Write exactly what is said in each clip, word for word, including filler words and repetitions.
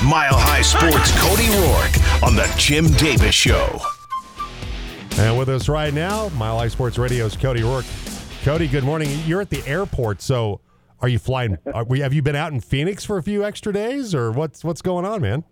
with Mile High Sports' Cody Rourke on the Jim Davis Show. And with us right now, Mile High Sports Radio's Cody Rourke. Cody, good morning. You're at the airport, so are you flying? Are we, have you been out in Phoenix for a few extra days, or what's what's going on, man?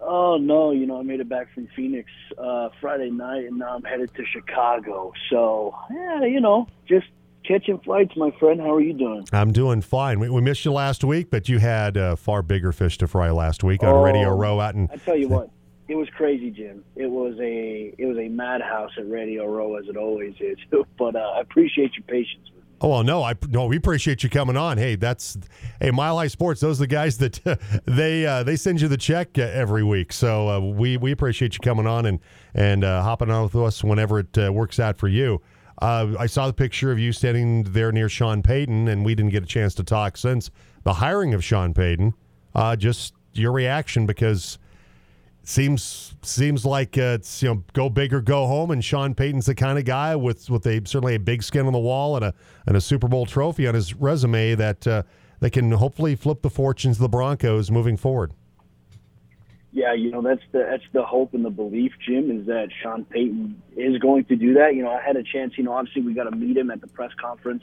Oh, no, you know, I made it back from Phoenix uh, Friday night, and now I'm headed to Chicago. So, yeah, you know, just catching flights, my friend. How are you doing? I'm doing fine. We, we missed you last week, but you had uh, far bigger fish to fry last week on oh, Radio Row out in... I tell you what, it was crazy, Jim. It was a it was a madhouse at Radio Row, as it always is. But uh, I appreciate your patience with me. Oh, well, no, I no, we appreciate you coming on. Hey, that's hey, Mile High Sports. Those are the guys that uh, they uh, they send you the check uh, every week. So uh, we we appreciate you coming on and and uh, hopping on with us whenever it uh, works out for you. Uh, I saw the picture of you standing there near Sean Payton, and we didn't get a chance to talk since the hiring of Sean Payton. Uh, just your reaction, because it seems seems like uh, it's, you know, go big or go home, and Sean Payton's the kind of guy with with a certainly a big skin on the wall and a and a Super Bowl trophy on his resume that uh, that can hopefully flip the fortunes of the Broncos moving forward. Yeah, you know, that's the that's the hope and the belief, Jim, is that Sean Payton is going to do that. You know, I had a chance, you know, obviously we got to meet him at the press conference,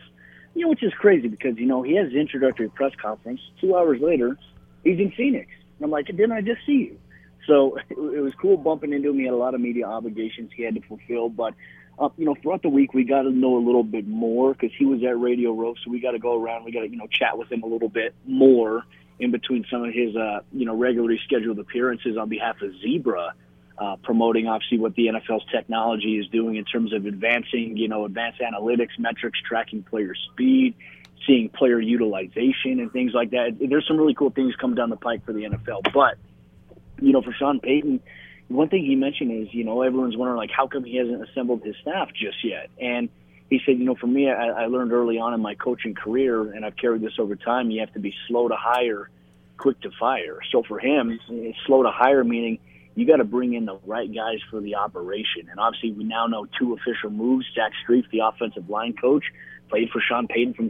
you know, which is crazy because, you know, he has his introductory press conference. Two hours later, he's in Phoenix. And I'm like, didn't I just see you? So it, it was cool bumping into him. He had a lot of media obligations he had to fulfill. But, uh, you know, throughout the week, we got to know a little bit more because he was at Radio Row. So we got to go around. We got to, you know, chat with him a little bit more in between some of his, uh, you know, regularly scheduled appearances on behalf of Zebra, uh, promoting obviously what the N F L's technology is doing in terms of advancing, you know, advanced analytics, metrics, tracking player speed, seeing player utilization and things like that. There's some really cool things coming down the pike for the N F L. But, you know, for Sean Payton, one thing he mentioned is, you know, everyone's wondering, like, how come he hasn't assembled his staff just yet? And he said, you know, for me, I, I learned early on in my coaching career, and I've carried this over time, you have to be slow to hire, quick to fire. So for him, it's slow to hire, meaning you got to bring in the right guys for the operation. And obviously we now know two official moves. Zach Streif, the offensive line coach, played for Sean Payton from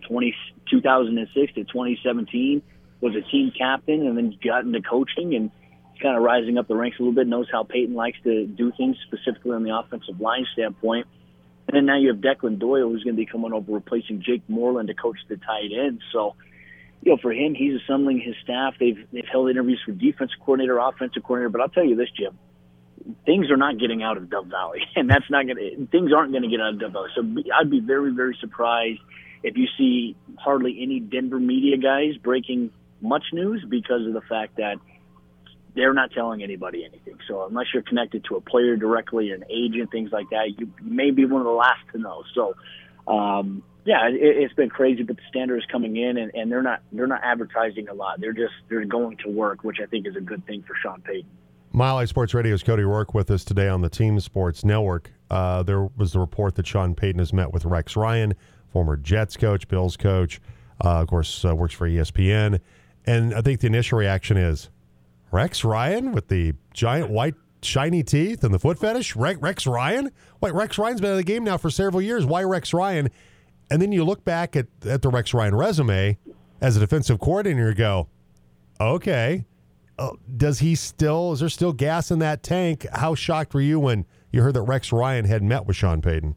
two thousand six to twenty seventeen, was a team captain, and then got into coaching and kind of rising up the ranks a little bit, knows how Payton likes to do things, specifically on the offensive line standpoint. And then now you have Declan Doyle, who's going to be coming over replacing Jake Moreland to coach the tight end. So, you know, for him, he's assembling his staff. They've they've held interviews for defense coordinator, offensive coordinator. But I'll tell you this, Jim, things are not getting out of Dove Valley, and that's not going to things aren't going to get out of Dove Valley. So I'd be very, very surprised if you see hardly any Denver media guys breaking much news because of the fact that they're not telling anybody anything. So unless you're connected to a player directly, an agent, things like that, you may be one of the last to know. So, um, yeah, it, it's been crazy, but the Standard is coming in, and, and they're not they're not advertising a lot. They're just they're going to work, which I think is a good thing for Sean Payton. Mile High Sports Radio's Cody Rourke with us today on the Team Sports Network. Uh, there was the report that Sean Payton has met with Rex Ryan, former Jets coach, Bills coach, uh, of course, uh, works for E S P N. And I think the initial reaction is, Rex Ryan with the giant white shiny teeth and the foot fetish? Rex Ryan? Wait, Rex Ryan's been in the game now for several years. Why Rex Ryan? And then you look back at, at the Rex Ryan resume as a defensive coordinator and go, okay, uh, does he still, is there still gas in that tank? How shocked were you when you heard that Rex Ryan had met with Sean Payton?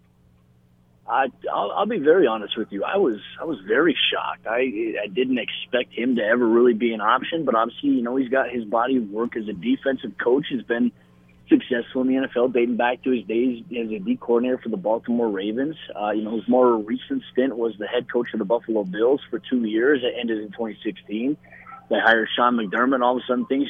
I, I'll, I'll be very honest with you. I was I was very shocked. I I didn't expect him to ever really be an option, but obviously, you know, he's got his body of work as a defensive coach. He's been successful in the N F L dating back to his days as a D coordinator for the Baltimore Ravens. Uh, you know, his more recent stint was the head coach of the Buffalo Bills for two years. It ended in twenty sixteen. They hired Sean McDermott. All of a sudden, things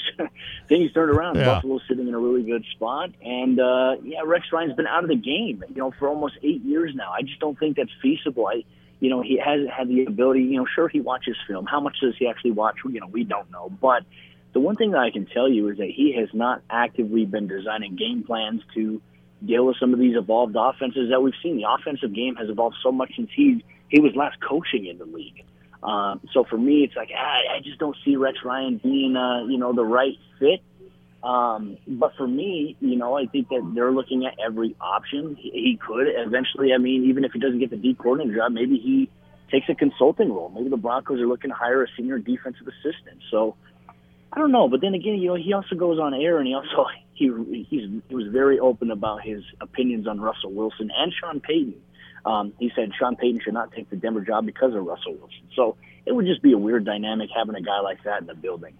things turned around. Yeah. Buffalo's sitting in a really good spot, and uh, yeah, Rex Ryan's been out of the game, you know, for almost eight years now. I just don't think that's feasible. I, you know, he hasn't had the ability. You know, sure he watches film. How much does he actually watch? You know, we don't know. But the one thing that I can tell you is that he has not actively been designing game plans to deal with some of these evolved offenses that we've seen. The offensive game has evolved so much since he he was last coaching in the league. Um, so for me, it's like, I, I just don't see Rex Ryan being, uh, you know, the right fit. Um, but for me, you know, I think that they're looking at every option. He, he could eventually, I mean, even if he doesn't get the D coordinator job, maybe he takes a consulting role. Maybe the Broncos are looking to hire a senior defensive assistant. So I don't know. But then again, you know, he also goes on air and he also he he's, he was very open about his opinions on Russell Wilson and Sean Payton. Um, he said Sean Payton should not take the Denver job because of Russell Wilson. So it would just be a weird dynamic having a guy like that in the building.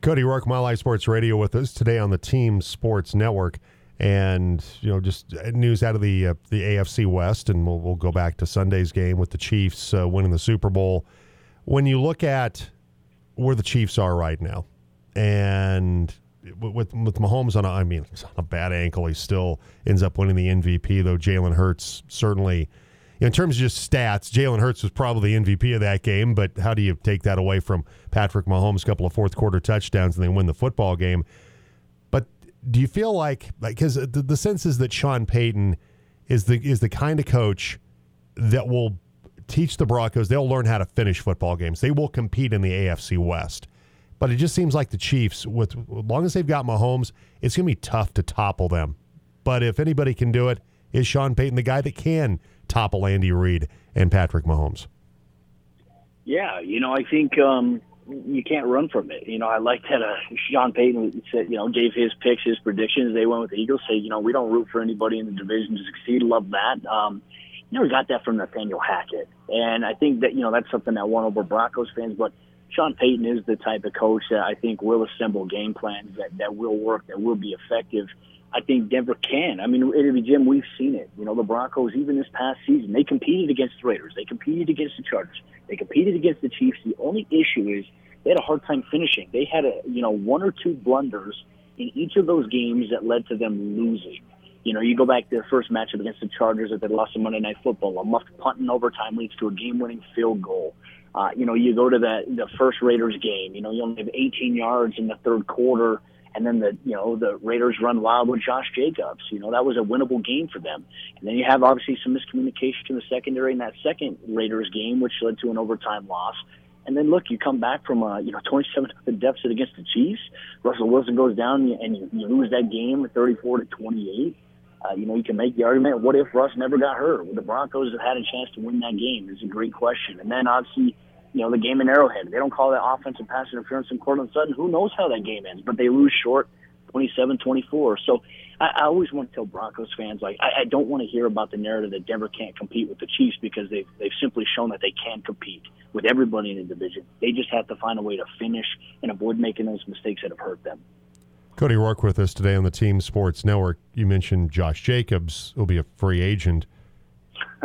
Cody Rourke, Mile High Sports Radio, with us today on the Team Sports Network, and you know, just news out of the uh, the A F C West, and we'll we'll go back to Sunday's game with the Chiefs uh, winning the Super Bowl. When you look at where the Chiefs are right now, and with with Mahomes on, a, I mean, on a bad ankle, he still ends up winning the M V P. Though Jalen Hurts certainly, in terms of just stats, Jalen Hurts was probably the M V P of that game. But how do you take that away from Patrick Mahomes? A couple of fourth quarter touchdowns, and they win the football game. But do you feel like, because like, the, the sense is that Sean Payton is the is the kind of coach that will teach the Broncos, they'll learn how to finish football games. They will compete in the A F C West. But it just seems like the Chiefs, with as long as they've got Mahomes, it's going to be tough to topple them. But if anybody can do it, is Sean Payton the guy that can topple Andy Reid and Patrick Mahomes? Yeah, you know, I think um, you can't run from it. You know, I like that uh, Sean Payton said, you know, gave his picks, his predictions. They went with the Eagles, say, you know, we don't root for anybody in the division to succeed. Love that. Um, you know, we got that from Nathaniel Hackett. And I think that, you know, that's something that won over Broncos fans, but Sean Payton is the type of coach that I think will assemble game plans that, that will work, that will be effective. I think Denver can. I mean, Jim, we've seen it. You know, the Broncos, even this past season, they competed against the Raiders. They competed against the Chargers. They competed against the Chiefs. The only issue is they had a hard time finishing. They had, a, you know, one or two blunders in each of those games that led to them losing. You know, you go back to their first matchup against the Chargers that they lost on Monday Night Football. A muffed punt in overtime leads to a game-winning field goal. Uh, you know, you go to that the first Raiders game. You know, you only have eighteen yards in the third quarter, and then the you know the Raiders run wild with Josh Jacobs. You know, that was a winnable game for them. And then you have obviously some miscommunication in the secondary in that second Raiders game, which led to an overtime loss. And then look, you come back from a you know twenty-seven to deficit against the Chiefs. Russell Wilson goes down and you, you lose that game with thirty-four to twenty-eight. Uh, you know, you can make the argument, what if Russ never got hurt? Would the Broncos have had a chance to win that game? It's a great question. And then, obviously, you know, the game in Arrowhead. They don't call that offensive pass interference in Cortland Sutton. Who knows how that game ends? But they lose short twenty-seven twenty-four. So I, I always want to tell Broncos fans, like, I, I don't want to hear about the narrative that Denver can't compete with the Chiefs because they've, they've simply shown that they can compete with everybody in the division. They just have to find a way to finish and avoid making those mistakes that have hurt them. Cody Rourke with us today on the Team Sports Network. You mentioned Josh Jacobs will be a free agent.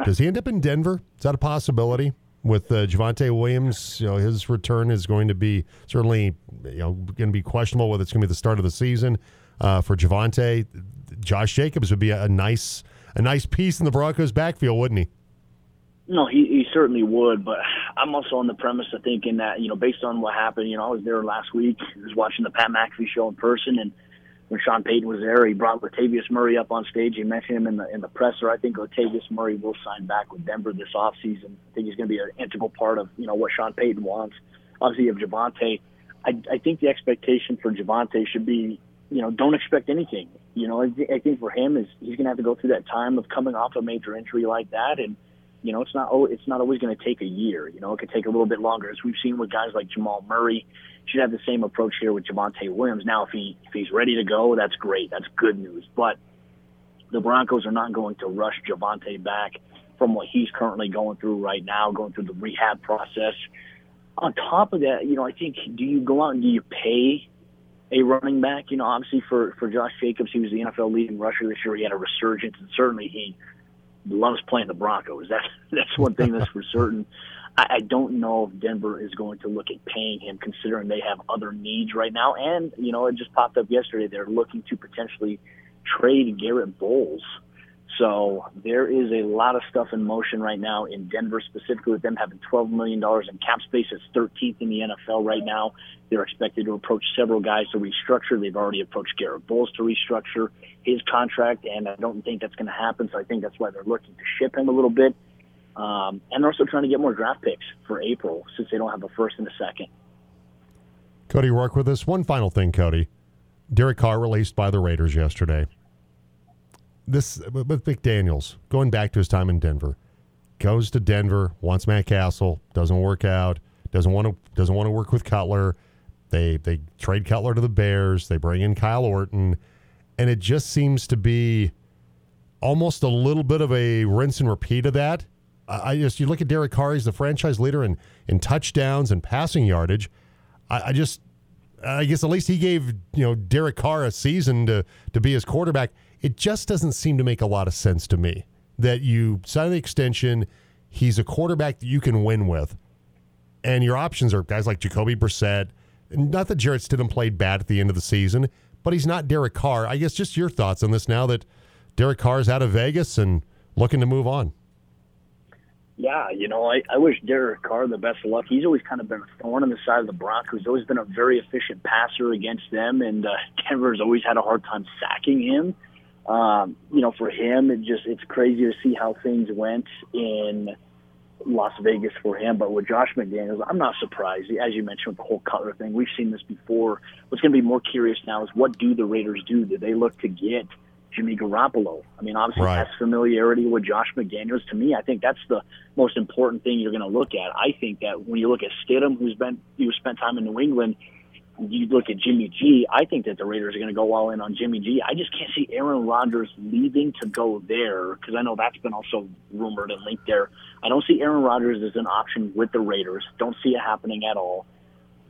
Does he end up in Denver? Is that a possibility? With uh, Javonte Williams, you know, his return is going to be certainly, you know, going to be questionable whether it's going to be the start of the season uh, for Javonte. Josh Jacobs would be a, a nice, a nice piece in the Broncos' backfield, wouldn't he? No, he, he certainly would, but I'm also on the premise of thinking that, you know, based on what happened, you know, I was there last week, I was watching the Pat McAfee show in person, and when Sean Payton was there, he brought Latavius Murray up on stage. He mentioned him in the in the presser. I think Latavius Murray will sign back with Denver this offseason. I think he's going to be an integral part of, you know, what Sean Payton wants. Obviously, of Javonte, I, I think the expectation for Javonte should be, you know, don't expect anything. You know, I, th- I think for him, is he's going to have to go through that time of coming off a major injury like that, and you know, it's not it's not always going to take a year. You know, it could take a little bit longer, as we've seen with guys like Jamal Murray. Should have the same approach here with Javonte Williams. Now, if he if he's ready to go, that's great. That's good news. But the Broncos are not going to rush Javonte back from what he's currently going through right now, going through the rehab process. On top of that, you know, I think, do you go out and do you pay a running back? You know, obviously for, for Josh Jacobs, he was the N F L leading rusher this year. He had a resurgence, and certainly he – loves playing the Broncos. That's that's one thing that's for certain. I, I don't know if Denver is going to look at paying him, considering they have other needs right now. And you know, it just popped up yesterday. They're looking to potentially trade Garrett Bowles. So there is a lot of stuff in motion right now in Denver, specifically with them having twelve million dollars in cap space. It's thirteenth in the N F L right now. They're expected to approach several guys to restructure. They've already approached Garrett Bowles to restructure his contract, and I don't think that's going to happen. So I think that's why they're looking to ship him a little bit. Um, and they're also trying to get more draft picks for April since they don't have a first and a second. Cody Rourke with us. One final thing, Cody. Derek Carr released by the Raiders yesterday. This with McDaniels, going back to his time in Denver, goes to Denver, wants Matt Castle, doesn't work out, doesn't want to doesn't want to work with Cutler, They they trade Cutler to the Bears. They bring in Kyle Orton. And it just seems to be almost a little bit of a rinse and repeat of that. I just, you look at Derek Carr, he's the franchise leader in, in touchdowns and passing yardage. I, I just, I guess at least he gave, you know, Derek Carr a season to, to be his quarterback. It just doesn't seem to make a lot of sense to me that you sign the extension, he's a quarterback that you can win with. And your options are guys like Jacoby Brissett. Not that Jarrett Stidham played bad at the end of the season, but he's not Derek Carr. I guess just your thoughts on this now that Derek Carr's out of Vegas and looking to move on. Yeah, you know, I, I wish Derek Carr the best of luck. He's always kind of been a thorn on the side of the Broncos. Always been a very efficient passer against them, and uh, Denver's always had a hard time sacking him. Um, you know, for him, it just it's crazy to see how things went in Las Vegas for him. But with Josh McDaniels, I'm not surprised. As you mentioned, with the whole Cutler thing, we've seen this before. What's going to be more curious now is what do the Raiders do? Do they look to get Jimmy Garoppolo? I mean, obviously, right. That's familiarity with Josh McDaniels. To me, I think that's the most important thing you're going to look at. I think that when you look at Stidham, who's been who spent time in New England, you look at Jimmy G, I think that the Raiders are going to go all in on Jimmy G. I just can't see Aaron Rodgers leaving to go there, because I know that's been also rumored and linked there. I don't see Aaron Rodgers as an option with the Raiders. Don't see it happening at all.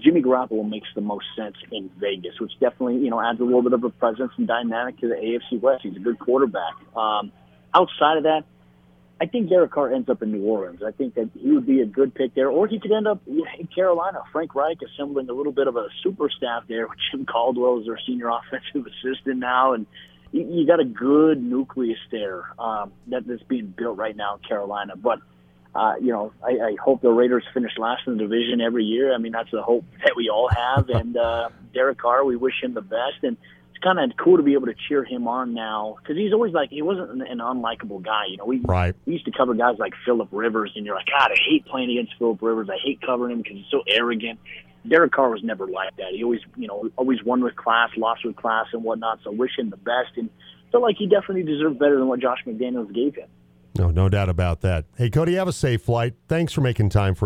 Jimmy Garoppolo makes the most sense in Vegas, which definitely, you know, adds a little bit of a presence and dynamic to the A F C West. He's a good quarterback. Um, outside of that, I think Derek Carr ends up in New Orleans. I think that he would be a good pick there, or he could end up in Carolina. Frank Reich assembling a little bit of a super staff there with Jim Caldwell as their senior offensive assistant now, and you got a good nucleus there um, that's being built right now in Carolina. But Uh, you know, I, I hope the Raiders finish last in the division every year. I mean, that's the hope that we all have. And uh, Derek Carr, we wish him the best. And it's kind of cool to be able to cheer him on now, because he's always like, he wasn't an, an unlikable guy. You know, we, right. we used to cover guys like Philip Rivers, and you're like, God, I hate playing against Philip Rivers. I hate covering him because he's so arrogant. Derek Carr was never like that. He always, you know, always won with class, lost with class and whatnot. So wish him the best. And felt like he definitely deserved better than what Josh McDaniels gave him. No, no doubt about that. Hey, Cody, have a safe flight. Thanks for making time for us.